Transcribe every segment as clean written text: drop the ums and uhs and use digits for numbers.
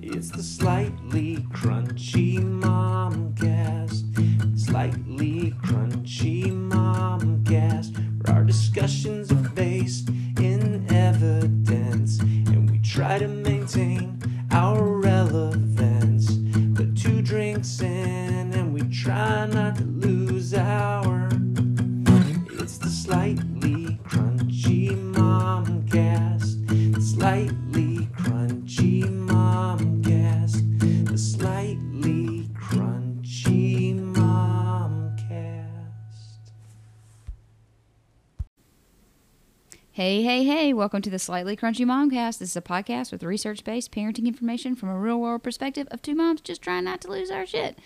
It's the Slightly Crunchy Momcast. Slightly Crunchy Momcast. Where our discussions are based in evidence, and we try to maintain our relevance. Put two drinks in, and we try not to lose our. It's the Slightly Crunchy Momcast. The Slightly Crunchy Momcast. The Slightly Crunchy Momcast. Hey, hey, hey. Welcome to the Slightly Crunchy Momcast. This is a podcast with research-based parenting information from a real-world perspective of two moms just trying not to lose our shit.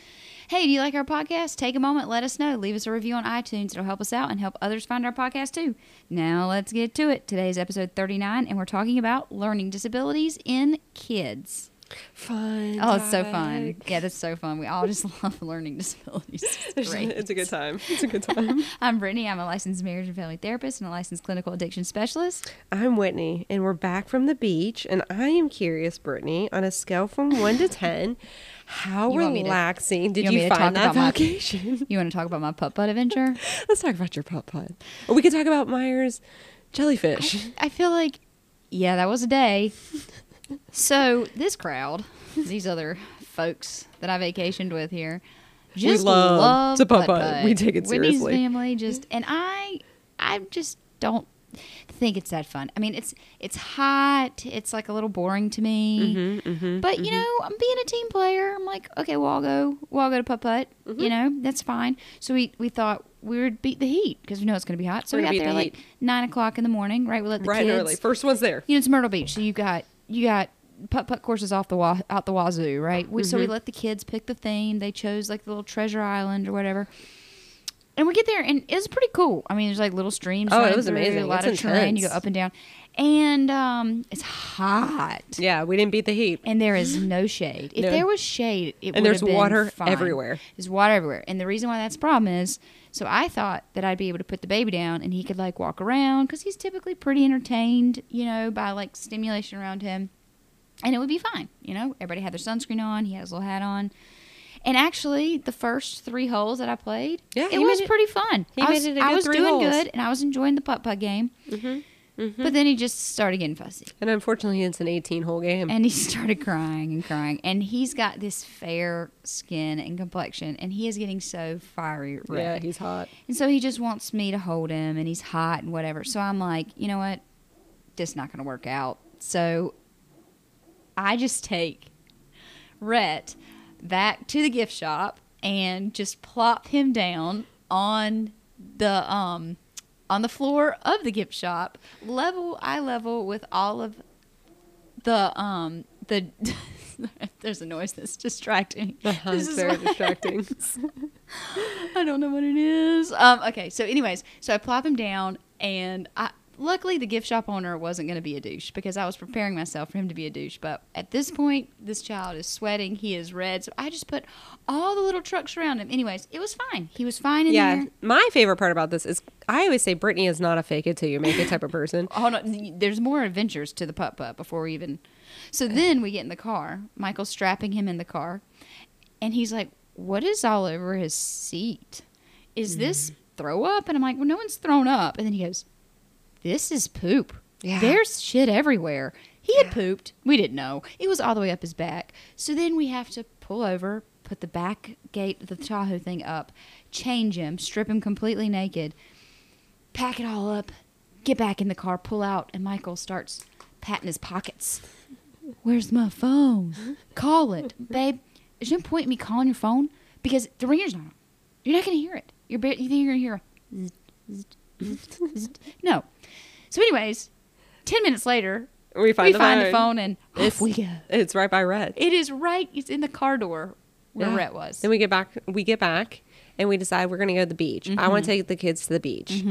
Hey, do you like our podcast? Take a moment, let us know. Leave us a review on iTunes. It'll help us out and help others find our podcast too. Now let's get to it. Today is episode 39, and we're talking about learning disabilities in kids. Fun. Oh, it's so fun. Yeah, that's so fun. We all just love learning disabilities. It's great. It's a good time. It's a good time. I'm Brittany. I'm a licensed marriage and family therapist and a licensed clinical addiction specialist. I'm Whitney, and we're back from the beach. And I am curious, Brittany, on a scale from 1 to 10, how relaxing did you find that vacation? You want to talk about my putt-putt adventure? Let's talk about your putt-putt. Or we could talk about Myers jellyfish. I feel like, yeah, that was a day. So this crowd, these other folks that I vacationed with here, just love to putt-putt. We take it seriously. Whitney's family just, and I just don't think it's that fun. I mean, it's hot. It's like a little boring to me. But you know, I'm being a team player. I'm like, okay, well, I'll go to putt putt. You know, that's fine. So we thought we would beat the heat because we know it's going to be hot. So we got there like 9 o'clock in the morning. Right, we let the kids early. First one's there. You know, it's Myrtle Beach, so you got putt putt courses out the wazoo, right? So we let the kids pick the theme. They chose like the little Treasure Island or whatever. And we get there, and it's pretty cool. I mean, there's like little streams. Oh, it was amazing. A lot of terrain. You go up and down. And it's hot. Yeah, we didn't beat the heat. And there is no shade. If there was shade, it would have been fine. And there's water everywhere. There's water everywhere. And the reason why that's a problem is, so I thought that I'd be able to put the baby down, and he could like walk around, because he's typically pretty entertained, you know, by like stimulation around him. And it would be fine. You know, everybody had their sunscreen on. He had his little hat on. And actually, the first 3 holes that I played, it was pretty fun. I was doing good, and I was enjoying the putt-putt game. But then he just started getting fussy. And unfortunately, it's an 18-hole game. And he started crying and crying. And he's got this fair skin and complexion, and he is getting so fiery red. Yeah, he's hot. And so he just wants me to hold him, and he's hot and whatever. So I'm like, you know what? This is not going to work out. So I just take Rhett back to the gift shop and just plop him down on the floor of the gift shop, eye level with all of the there's a noise that's distracting. This is very distracting. I don't know what it is. Okay, so anyways, so I plop him down, and luckily, the gift shop owner wasn't going to be a douche, because I was preparing myself for him to be a douche. But at this point, this child is sweating. He is red. So I just put all the little trucks around him. Anyways, it was fine. He was fine in there. Yeah, my favorite part about this is I always say Brittany is not a fake it till you make it type of person. Oh, no, there's more adventures to the putt-putt before we even. So then we get in the car. Michael's strapping him in the car. And he's like, what is all over his seat? Is this throw up? And I'm like, well, no one's thrown up. And then he goes, this is poop. Yeah. There's shit everywhere. He had pooped. We didn't know. It was all the way up his back. So then we have to pull over, put the back gate of the Tahoe thing up, change him, strip him completely naked, pack it all up, get back in the car, pull out, and Michael starts patting his pockets. Where's my phone? Call it. Babe, there's no point in me calling your phone, because the ringer's not on. You're not going to hear it. You think you're going to hear no. So anyways, 10 minutes later, we find the phone, and off we go. It's right by Rhett. It is right. It's in the car door where Rhett was. Then we get back, and we decide we're going to go to the beach. I want to take the kids to the beach.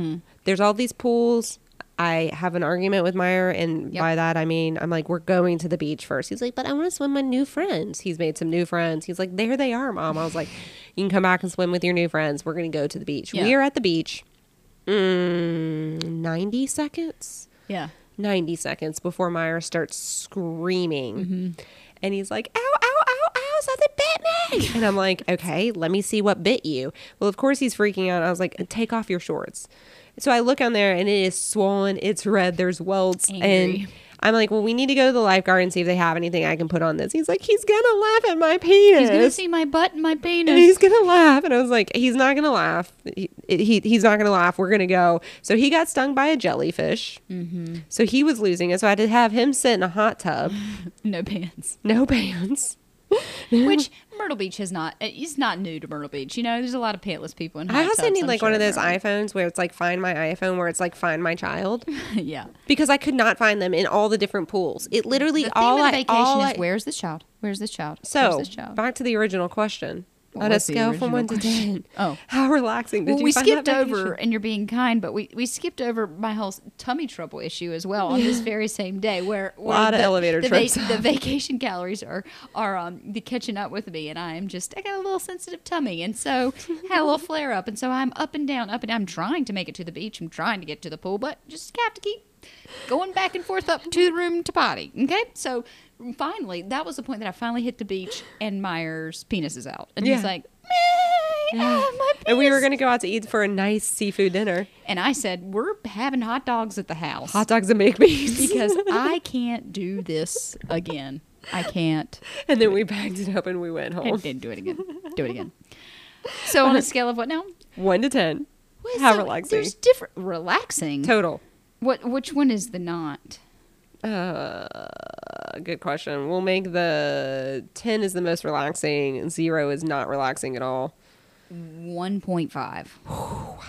There's all these pools. I have an argument with Meyer, and by that I mean, I'm like, we're going to the beach first. He's like, but I want to swim with new friends. He's made some new friends. He's like, there they are, Mom. I was like, you can come back and swim with your new friends. We're going to go to the beach. Yeah. We are at the beach. 90 seconds 90 seconds before Meyer starts screaming. Mm-hmm. And he's like, ow, ow, ow, ow, something bit me. And I'm like, okay, let me see what bit you. Well, of course he's freaking out. I was like, take off your shorts. So I look on there and it is swollen. It's red. There's welts. Angry. And I'm like, well, we need to go to the lifeguard and see if they have anything I can put on this. He's like, he's going to laugh at my penis. He's going to see my butt and my penis. And he's going to laugh. And I was like, he's not going to laugh. He's not going to laugh. We're going to go. So he got stung by a jellyfish. Mm-hmm. So he was losing it. So I had to have him sit in a hot tub. No pants. No pants. Which Myrtle Beach is not. It's not new to Myrtle Beach. You know, there's a lot of pantless people in hot tubs. I also need like one of those iPhones where it's like find my iPhone, where it's like find my child. Yeah, because I could not find them in all the different pools. It literally the theme all of the vacation is where's this child? Where's this child? So this child? Back to the original question. What on a scale from 1 to 10, oh, how relaxing did you find that vacation? We skipped over, and you're being kind, but we skipped over my whole tummy trouble issue as well on this very same day, where a lot of elevator trips. The vacation calories are catching up with me, and I got a little sensitive tummy, and so had a little flare up, and so I'm up and down. I'm trying to make it to the beach. I'm trying to get to the pool, but just have to keep going back and forth up to the room to potty. Okay, so. Finally, that was the point that I finally hit the beach, and Meyer's penis is out. And he's like, my penis. And we were going to go out to eat for a nice seafood dinner. And I said, we're having hot dogs at the house. Hot dogs and baked beans. Because I can't do this again. I can't. And then we packed it up and we went home. And didn't do it again. Do it again. So on a scale of what now? 1 to 10. How relaxing? There's different. Relaxing? Total. Which one is the not? Good question. We'll make the 10 is the most relaxing. 0 is not relaxing at all. 1.5. Wow.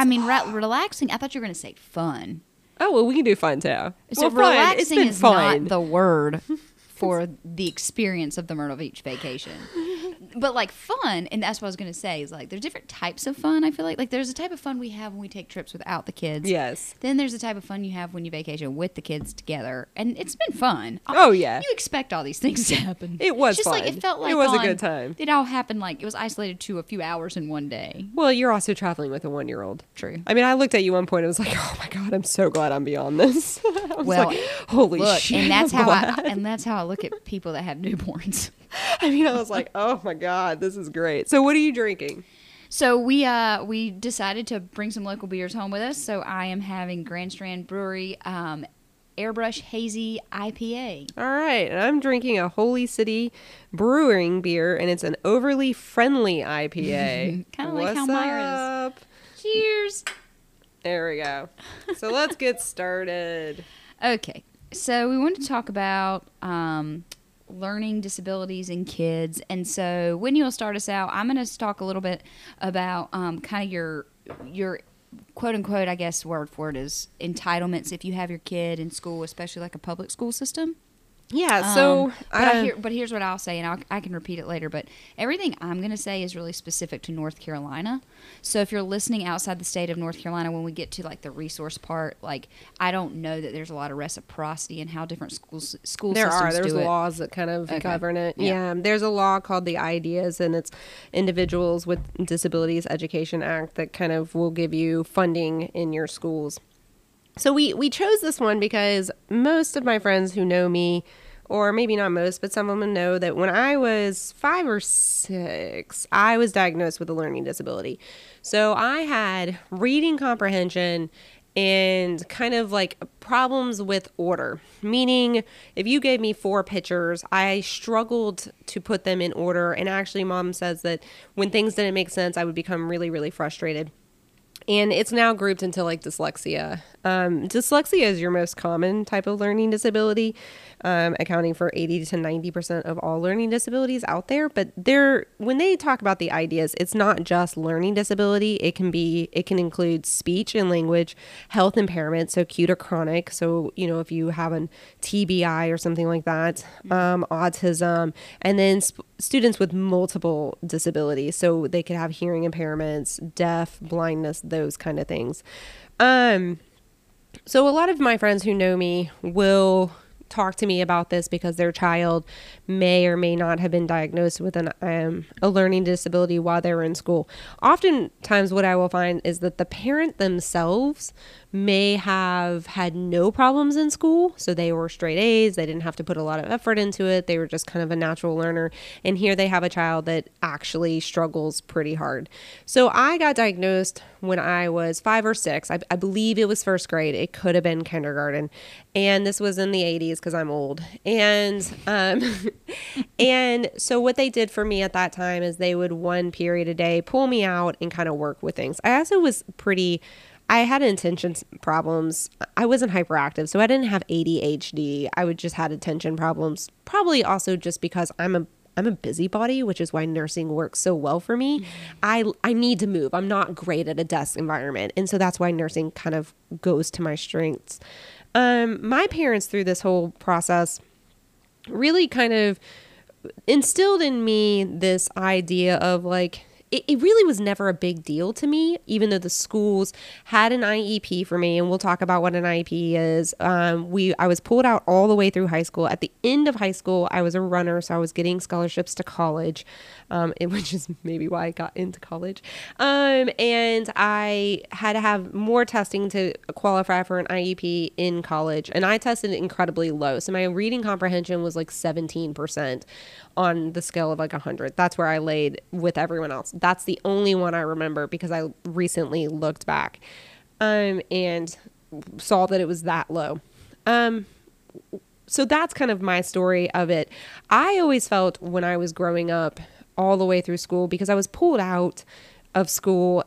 I mean, relaxing. I thought you were going to say fun. Oh, well, we can do fun too. So relaxing is not the word for the experience of the Myrtle Beach vacation. But like fun, and that's what I was going to say, is like there's different types of fun, I feel like. Like there's a type of fun we have when we take trips without the kids. Yes. Then there's the type of fun you have when you vacation with the kids together. And it's been fun. Oh, yeah. You expect all these things to happen. It was just fun. Like, it felt like it was a good time. It all happened like it was isolated to a few hours in one day. Well, you're also traveling with a 1-year-old. True. I mean, I looked at you one point and was like, oh my God, I'm so glad I'm beyond this. I was like, holy shit. And that's how I look at people that have newborns. I mean, I was like, oh my God, this is great. So what are you drinking? So we decided to bring some local beers home with us. So I am having Grand Strand Brewery Airbrush Hazy IPA. All right. And I'm drinking a Holy City Brewing beer, and it's an overly friendly IPA. Kind of like how Meyer is. Cheers. There we go. So let's get started. Okay. So we want to talk about... learning disabilities in kids. And so when you'll start us out, I'm going to talk a little bit about kind of your quote-unquote, I guess word for it is entitlements if you have your kid in school, especially like a public school system. Yeah, so... But here's what I'll say, and I can repeat it later, but everything I'm going to say is really specific to North Carolina. So if you're listening outside the state of North Carolina, when we get to, like, the resource part, like, I don't know that there's a lot of reciprocity in how different school systems do it. There's laws that kind of govern it. Yeah. There's a law called the IDEA, and it's Individuals with Disabilities Education Act that kind of will give you funding in your schools. So we chose this one because most of my friends who know me, or maybe not most, but some of them know that when I was 5 or 6, I was diagnosed with a learning disability. So I had reading comprehension and kind of like problems with order, meaning if you gave me 4 pictures, I struggled to put them in order. And actually, Mom says that when things didn't make sense, I would become really, really frustrated. And it's now grouped into like dyslexia. Dyslexia is your most common type of learning disability, accounting for 80 to 90% of all learning disabilities out there. But when they talk about the ideas, it's not just learning disability. It can include speech and language, health impairment, so acute or chronic. So, you know, if you have a TBI or something like that, autism, and then students with multiple disabilities. So they could have hearing impairments, deaf, blindness, those kind of things. So a lot of my friends who know me will talk to me about this because their child may or may not have been diagnosed with a learning disability while they were in school. Oftentimes what I will find is that the parent themselves may have had no problems in school. So they were straight A's. They didn't have to put a lot of effort into it. They were just kind of a natural learner. And here they have a child that actually struggles pretty hard. So I got diagnosed when I was 5 or 6. I believe it was first grade. It could have been kindergarten. And this was in the 80s because I'm old. And and so what they did for me at that time is they would one period a day pull me out and kind of work with things. I also was pretty... I had attention problems. I wasn't hyperactive, so I didn't have ADHD. I would just had attention problems, probably also just because I'm a busybody, which is why nursing works so well for me. Mm-hmm. I need to move. I'm not great at a desk environment. And so that's why nursing kind of goes to my strengths. My parents, through this whole process, really kind of instilled in me this idea of like, it really was never a big deal to me, even though the schools had an IEP for me. And we'll talk about what an IEP is. I was pulled out all the way through high school. At the end of high school, I was a runner, so I was getting scholarships to college, which is maybe why I got into college. And I had to have more testing to qualify for an IEP in college. And I tested incredibly low. So my reading comprehension was like 17% on the scale of like 100. That's where I laid with everyone else. That's the only one I remember because I recently looked back and saw that it was that low. So that's kind of my story of it. I always felt when I was growing up all the way through school, because I was pulled out of school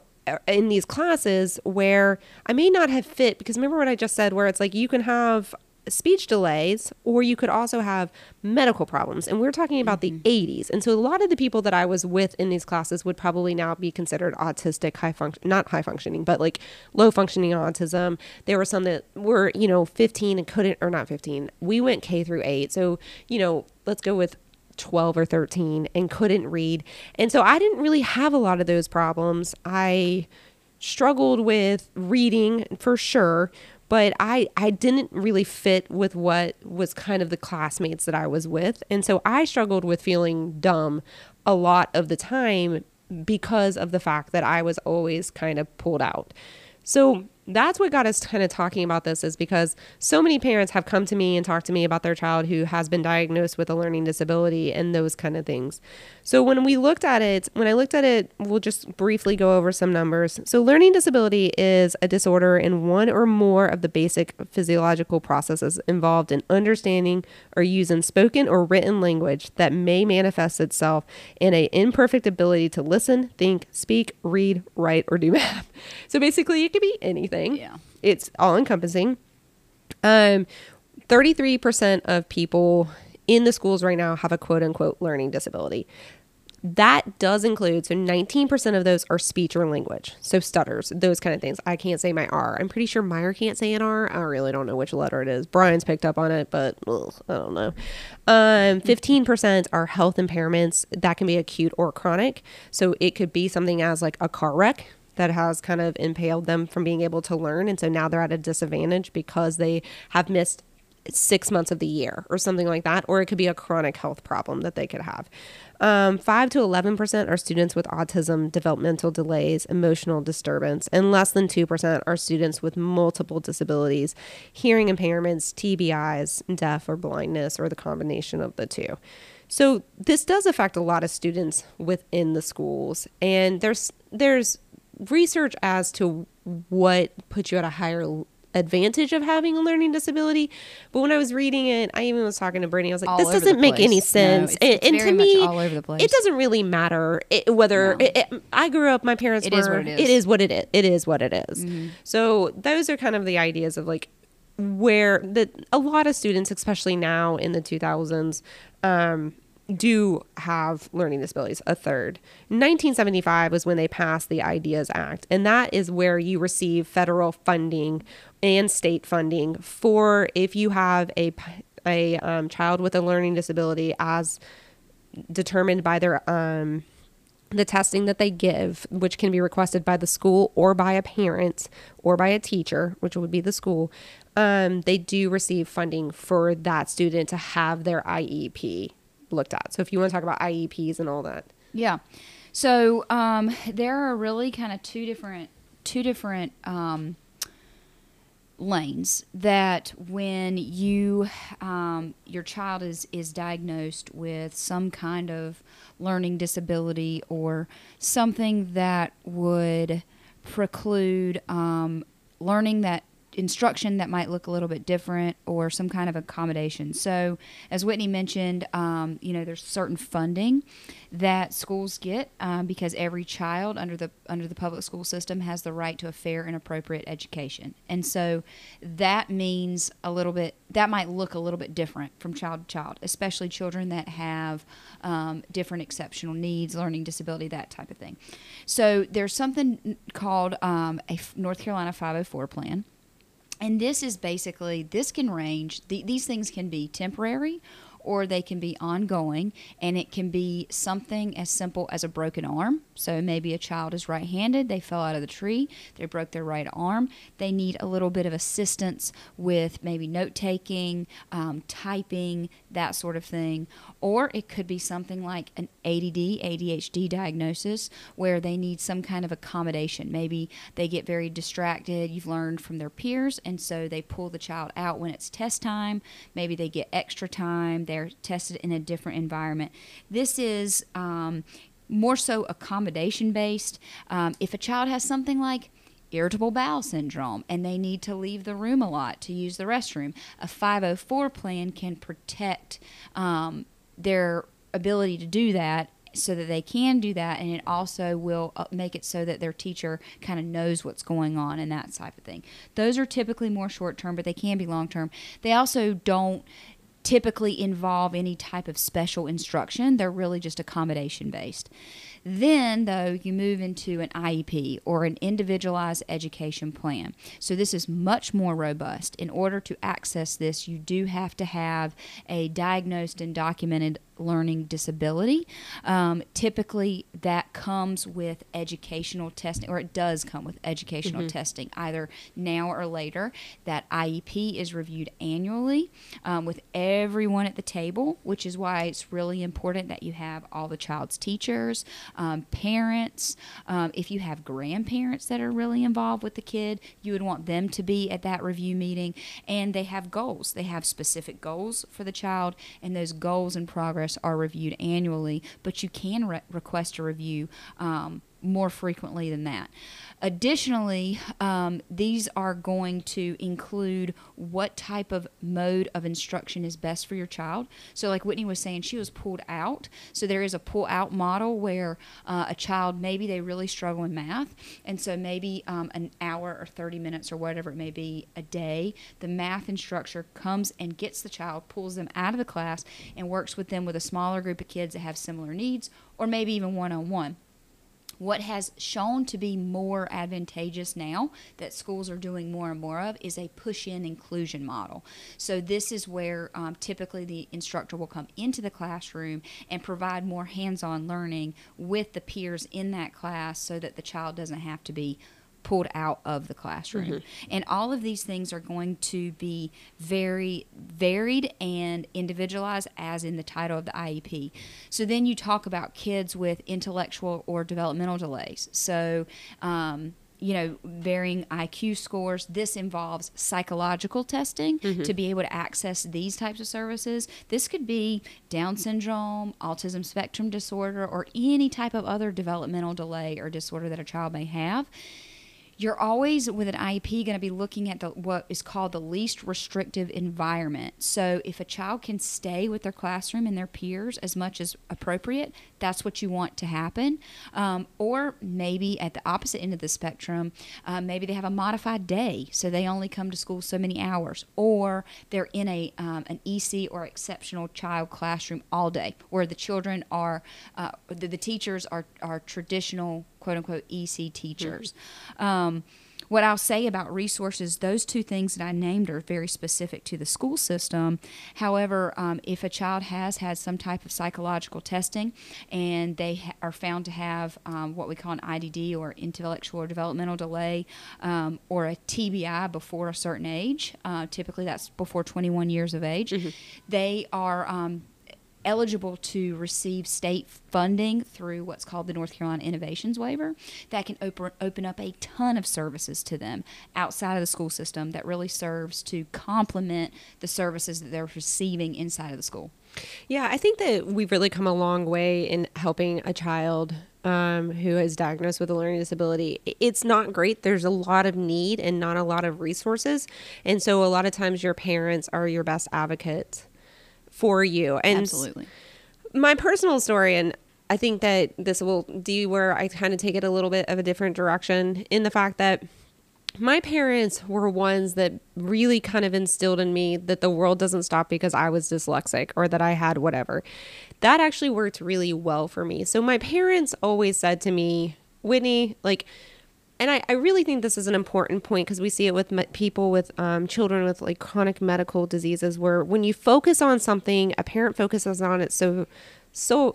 in these classes where I may not have fit, because remember what I just said, where it's like you can have speech delays, or you could also have medical problems. And we're talking about mm-hmm. the 80s. And so a lot of the people that I was with in these classes would probably now be considered autistic, not high functioning, but like low functioning autism. There were some that were, 15 and couldn't, or not 15. We went K through 8. So, let's go with 12 or 13 and couldn't read. And so I didn't really have a lot of those problems. I struggled with reading for sure, but I didn't really fit with what was kind of the classmates that I was with. And so I struggled with feeling dumb a lot of the time because of the fact that I was always kind of pulled out. So that's what got us kind of talking about this, is because so many parents have come to me and talked to me about their child who has been diagnosed with a learning disability and those kind of things. So when I looked at it, we'll just briefly go over some numbers. So learning disability is a disorder in one or more of the basic physiological processes involved in understanding or using spoken or written language that may manifest itself in an imperfect ability to listen, think, speak, read, write, or do math. So basically it could be anything. Yeah. It's all encompassing. 33% of people in the schools right now have a quote unquote learning disability. That does include, so 19% of those are speech or language. So stutters, those kind of things. I can't say my R. I'm pretty sure Meyer can't say an R. I really don't know which letter it is. Brian's picked up on it, but I don't know. 15% are health impairments. That can be acute or chronic. So it could be something as like a car wreck that has kind of impaled them from being able to learn. And so now they're at a disadvantage because they have missed 6 months of the year or something like that. Or it could be a chronic health problem that they could have. 5 to 11% are students with autism, developmental delays, emotional disturbance, and less than 2% are students with multiple disabilities, hearing impairments, TBIs, deaf or blindness, or the combination of the two. So this does affect a lot of students within the schools. And there's research as to what puts you at a higher advantage of having a learning disability. But when I was reading it, I even was talking to Brittany, I was like, this doesn't make any sense. No, it's and very to me, much all over the place. It doesn't really matter whether no. I grew up, my parents were, it is what it is. Mm-hmm. So those are kind of the ideas of like where a lot of students, especially now in the 2000s, do have learning disabilities, a third. 1975 was when they passed the IDEAS Act, and that is where you receive federal funding and state funding for if you have a child with a learning disability as determined by their the testing that they give, which can be requested by the school or by a parent or by a teacher, which would be the school, they do receive funding for that student to have their IEP looked at. So if you want to talk about IEPs and all that. Yeah. So there are really kind of two different lanes that when you your child is diagnosed with some kind of learning disability or something that would preclude learning that instruction that might look a little bit different or some kind of accommodation. So as Whitney mentioned, there's certain funding that schools get because every child under the public school system has the right to a fair and appropriate education. And so that means that might look a little bit different from child to child, especially children that have different exceptional needs, learning disability, that type of thing. So there's something called a North Carolina 504 plan. And this is basically, this can range, these things can be temporary or they can be ongoing, and it can be something as simple as a broken arm. So maybe a child is right-handed, they fell out of the tree, they broke their right arm, they need a little bit of assistance with maybe note-taking, typing, that sort of thing. Or it could be something like an ADD, ADHD diagnosis, where they need some kind of accommodation. Maybe they get very distracted, you've learned from their peers, and so they pull the child out when it's test time, maybe they get extra time, they're tested in a different environment. This is more so accommodation based. If a child has something like irritable bowel syndrome and they need to leave the room a lot to use the restroom, a 504 plan can protect their ability to do that, so that they can do that, and it also will make it so that their teacher kind of knows what's going on and that type of thing. Those are typically more short term, but they can be long term. They also don't typically involve any type of special instruction. They're really just accommodation based. Then, though, you move into an IEP or an individualized education plan. So this is much more robust. In order to access this, you do have to have a diagnosed and documented learning disability. Typically, that comes with educational testing, or it does come with educational testing, either now or later. That IEP is reviewed annually with everyone at the table, which is why it's really important that you have all the child's teachers, parents. If you have grandparents that are really involved with the kid, you would want them to be at that review meeting. And they have goals. They have specific goals for the child, and those goals and progress are reviewed annually, but you can request a review more frequently than that. Additionally, these are going to include what type of mode of instruction is best for your child. So like Whitney was saying, she was pulled out. So there is a pull out model where a child, maybe they really struggle in math. And so maybe an hour or 30 minutes or whatever it may be a day, the math instructor comes and gets the child, pulls them out of the class, and works with them with a smaller group of kids that have similar needs, or maybe even one-on-one. What has shown to be more advantageous now that schools are doing more and more of is a push-in inclusion model. So this is where typically the instructor will come into the classroom and provide more hands-on learning with the peers in that class so that the child doesn't have to be pulled out of the classroom. And all of these things are going to be very varied and individualized, as in the title of the IEP. So then you talk about kids with intellectual or developmental delays. So, varying IQ scores. This involves psychological testing to be able to access these types of services. This could be Down syndrome, autism spectrum disorder, or any type of other developmental delay or disorder that a child may have. You're always, with an IEP, going to be looking at what is called the least restrictive environment. So if a child can stay with their classroom and their peers as much as appropriate, that's what you want to happen. Or maybe at the opposite end of the spectrum, maybe they have a modified day, so they only come to school so many hours, or they're in an EC or exceptional child classroom all day, where the children are, the teachers are traditional quote-unquote EC teachers. What I'll say about resources, those two things that I named are very specific to the school system. However, if a child has had some type of psychological testing and they are found to have what we call an IDD or intellectual or developmental delay or a TBI before a certain age, typically that's before 21 years of age, mm-hmm. they are eligible to receive state funding through what's called the North Carolina Innovations Waiver. That can open up a ton of services to them outside of the school system that really serves to complement the services that they're receiving inside of the school. Yeah, I think that we've really come a long way in helping a child who is diagnosed with a learning disability. It's not great. There's a lot of need and not a lot of resources. And so a lot of times your parents are your best advocates for you. And absolutely. My personal story, and I think that this will do where I kind of take it a little bit of a different direction, in the fact that my parents were ones that really kind of instilled in me that the world doesn't stop because I was dyslexic or that I had whatever. That actually worked really well for me. So my parents always said to me, Whitney, like, and I really think this is an important point, because we see it with people with children with like chronic medical diseases, where when you focus on something, a parent focuses on it so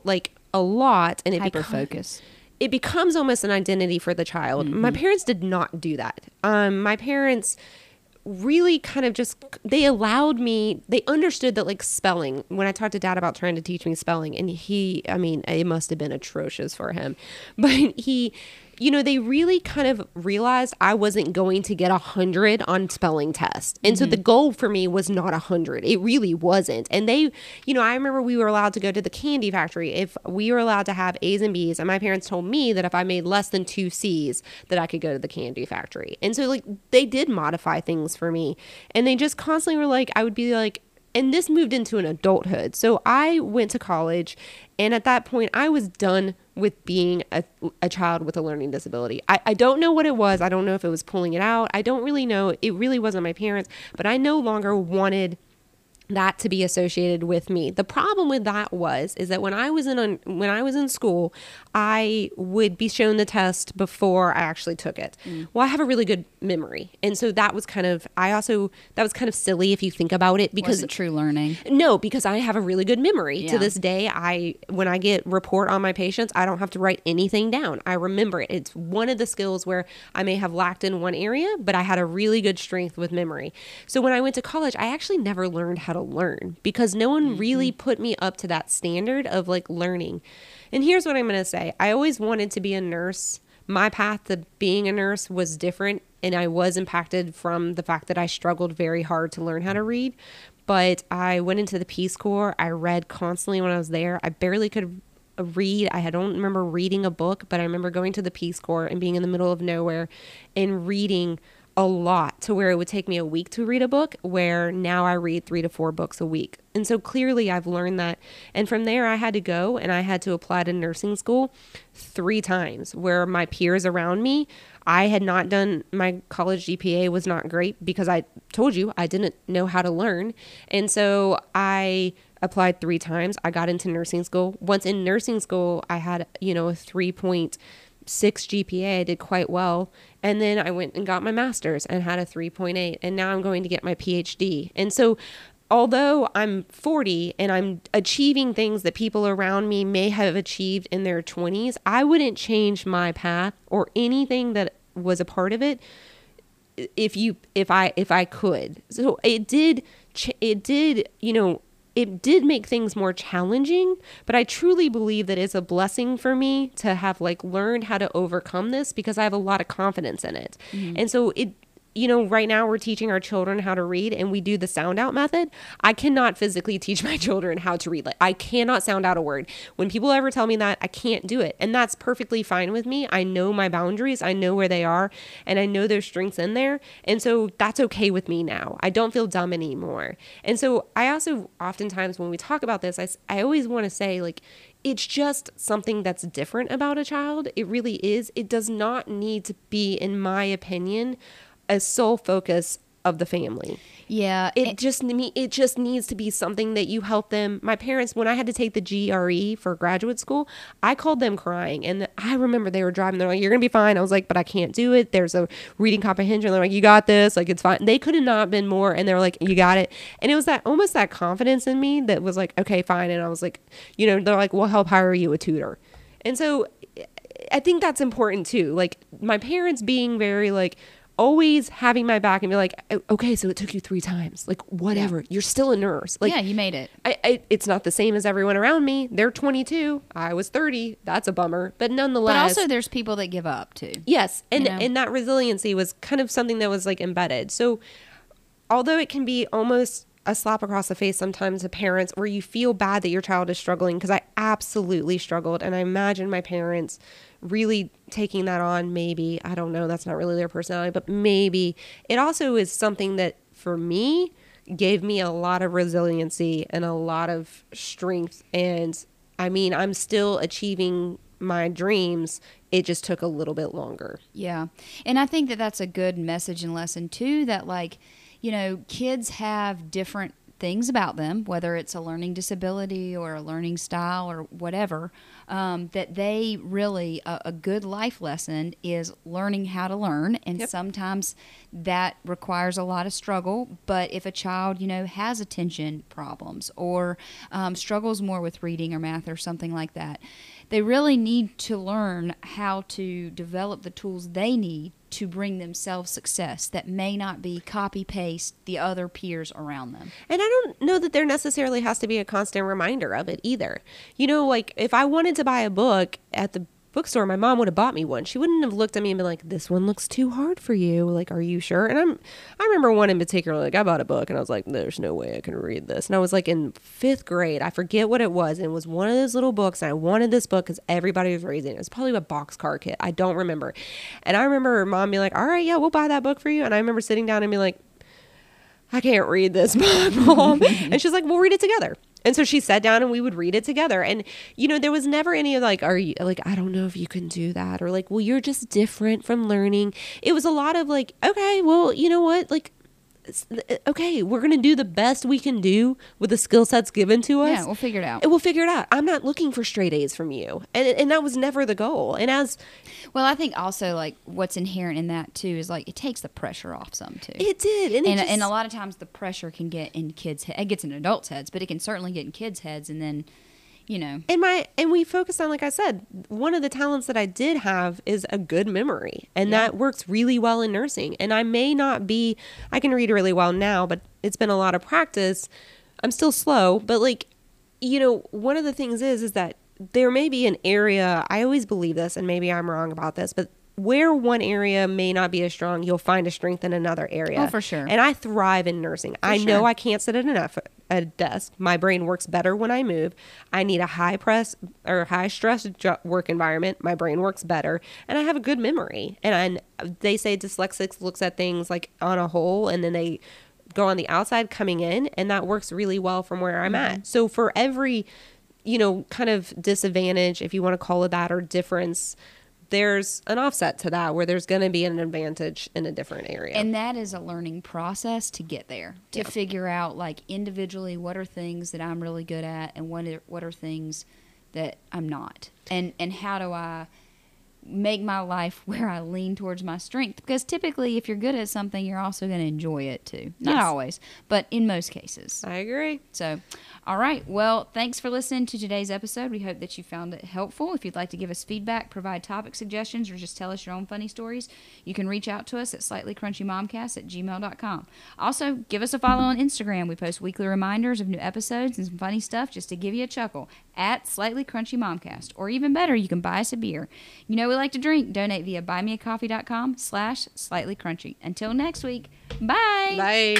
like a lot, and it hyper-focus. It becomes almost an identity for the child. Mm-hmm. My parents did not do that. My parents really kind of just, they allowed me, they understood that, like spelling, when I talked to Dad about trying to teach me spelling, and he, I mean, it must have been atrocious for him, but he, you know, they really kind of realized I wasn't going to get 100 on spelling tests. And mm-hmm. so the goal for me was not 100. It really wasn't. And they, you know, I remember we were allowed to go to the candy factory if we were allowed to have A's and B's. And my parents told me that if I made less than 2 C's that I could go to the candy factory. And so like they did modify things for me. And they just constantly were like, I would be like, and this moved into an adulthood. So I went to college, and at that point I was done with being a child with a learning disability. I don't know what it was. I don't know if it was pulling it out. I don't really know. It really wasn't my parents, but I no longer wanted that to be associated with me. The problem with that is that when I was in school, I would be shown the test before I actually took it. Mm. Well, I have a really good memory, and so that was kind of silly if you think about it, because was it true learning? No, because I have a really good memory. Yeah. To this day, when I get report on my patients, I don't have to write anything down. I remember it. It's one of the skills where I may have lacked in one area, but I had a really good strength with memory. So when I went to college, I actually never learned how to learn, because no one mm-hmm. really put me up to that standard of like learning. And here's what I'm going to say. I always wanted to be a nurse. My path to being a nurse was different, and I was impacted from the fact that I struggled very hard to learn how to read. But I went into the Peace Corps. I read constantly when I was there. I barely could read. I don't remember reading a book, but I remember going to the Peace Corps and being in the middle of nowhere and reading a lot, to where it would take me a week to read a book, where now I read 3 to 4 books a week. And so clearly I've learned that. And from there I had to go and I had to apply to nursing school 3 times, where my peers around me, I had not done, my college GPA was not great, because I told you I didn't know how to learn. And so I applied 3 times. I got into nursing school. Once in nursing school, I had, you know, a 3.6 GPA. I did quite well. And then I went and got my master's and had a 3.8. And now I'm going to get my PhD. And so although I'm 40 and I'm achieving things that people around me may have achieved in their 20s, I wouldn't change my path or anything that was a part of it if I could. So it did make things more challenging, but I truly believe that it's a blessing for me to have like learned how to overcome this, because I have a lot of confidence in it. Mm-hmm. And so it, you know, right now we're teaching our children how to read, and we do the sound out method. I cannot physically teach my children how to read. Like, I cannot sound out a word. When people ever tell me that, I can't do it. And that's perfectly fine with me. I know my boundaries. I know where they are, and I know there's strengths in there. And so that's okay with me now. I don't feel dumb anymore. And so I also oftentimes, when we talk about this, I always want to say, like, it's just something that's different about a child. It really is. It does not need to be, in my opinion, a sole focus of the family. Yeah. It just needs to be something that you help them. My parents, when I had to take the GRE for graduate school, I called them crying. And I remember they were driving. They're like, you're going to be fine. I was like, but I can't do it. There's a reading comprehension. They're like, you got this. Like, it's fine. They could have not been more. And they were like, you got it. And it was that almost that confidence in me that was like, okay, fine. And I was like, you know, they're like, we'll help hire you a tutor. And so I think that's important too. Like my parents being very like, always having my back and be like, okay, so it took you 3 times, like whatever, you're still a nurse, like yeah, you made it. It's not the same as everyone around me. They're 22, I was 30. That's a bummer, but nonetheless. But also there's people that give up too. Yes, and you know? And that resiliency was kind of something that was like embedded. So although it can be almost a slap across the face sometimes to parents where you feel bad that your child is struggling, because I absolutely struggled, and I imagine my parents really taking that on, maybe, I don't know, that's not really their personality, but maybe it also is something that for me gave me a lot of resiliency and a lot of strength. And I mean, I'm still achieving my dreams. It just took a little bit longer. Yeah. And I think that that's a good message and lesson too, that like, you know, kids have different things about them, whether it's a learning disability or a learning style or whatever, that they really, a good life lesson is learning how to learn. And yep. Sometimes that requires a lot of struggle. But if a child, you know, has attention problems or struggles more with reading or math or something like that, they really need to learn how to develop the tools they need to bring themselves success that may not be copy-paste the other peers around them. And I don't know that there necessarily has to be a constant reminder of it either. You know, like if I wanted to buy a book at the bookstore, my mom would have bought me one. She wouldn't have looked at me and been like, this one looks too hard for you. Like, are you sure? And I remember one in particular, like I bought a book and I was like, there's no way I can read this. And I was like in 5th grade, I forget what it was. And it was one of those little books. And I wanted this book because everybody was raising it. It was probably a Boxcar Kid. I don't remember. And I remember mom being like, all right, yeah, we'll buy that book for you. And I remember sitting down and being like, I can't read this, mom. And she's like, we'll read it together. And so she sat down and we would read it together. And, you know, there was never any like, are you like, I don't know if you can do that, or like, well, you're just different from learning. It was a lot of like, okay, well, you know what? Like, okay, we're going to do the best we can do with the skill sets given to us. Yeah, we'll figure it out. And we'll figure it out. I'm not looking for straight A's from you. And that was never the goal. And as well, I think also like what's inherent in that too is like it takes the pressure off some too. It did. And a lot of times the pressure can get in kids' heads. It gets in adults' heads, but it can certainly get in kids' heads. And then, you know. And we focused on, like I said, one of the talents that I did have is a good memory, and yeah. That works really well in nursing. And I may not be, I can read really well now, but it's been a lot of practice. I'm still slow, but like, you know, one of the things is that there may be an area, I always believe this, and maybe I'm wrong about this, but where one area may not be as strong, you'll find a strength in another area. Oh, for sure. And I thrive in nursing. I know I can't sit at a desk. My brain works better when I move. I need a high press or high stress work environment. My brain works better. And I have a good memory. And they say dyslexics looks at things like on a whole, and then they go on the outside coming in. And that works really well from where I'm at. So for every, you know, kind of disadvantage, if you want to call it that, or difference, there's an offset to that where there's going to be an advantage in a different area. And that is a learning process to get there, to figure out like individually what are things that I'm really good at and what are things that I'm not. And how do I make my life where I lean towards my strength? Because typically if you're good at something, you're also going to enjoy it too. Not always, but in most cases. I agree. So, all right. Well, thanks for listening to today's episode. We hope that you found it helpful. If you'd like to give us feedback, provide topic suggestions, or just tell us your own funny stories, you can reach out to us at slightlycrunchymomcast@gmail.com. Also, give us a follow on Instagram. We post weekly reminders of new episodes and some funny stuff just to give you a chuckle @slightlycrunchymomcast. Or even better, you can buy us a beer. You know we like to drink. Donate via buymeacoffee.com/slightlycrunchy. Until next week, bye. Bye.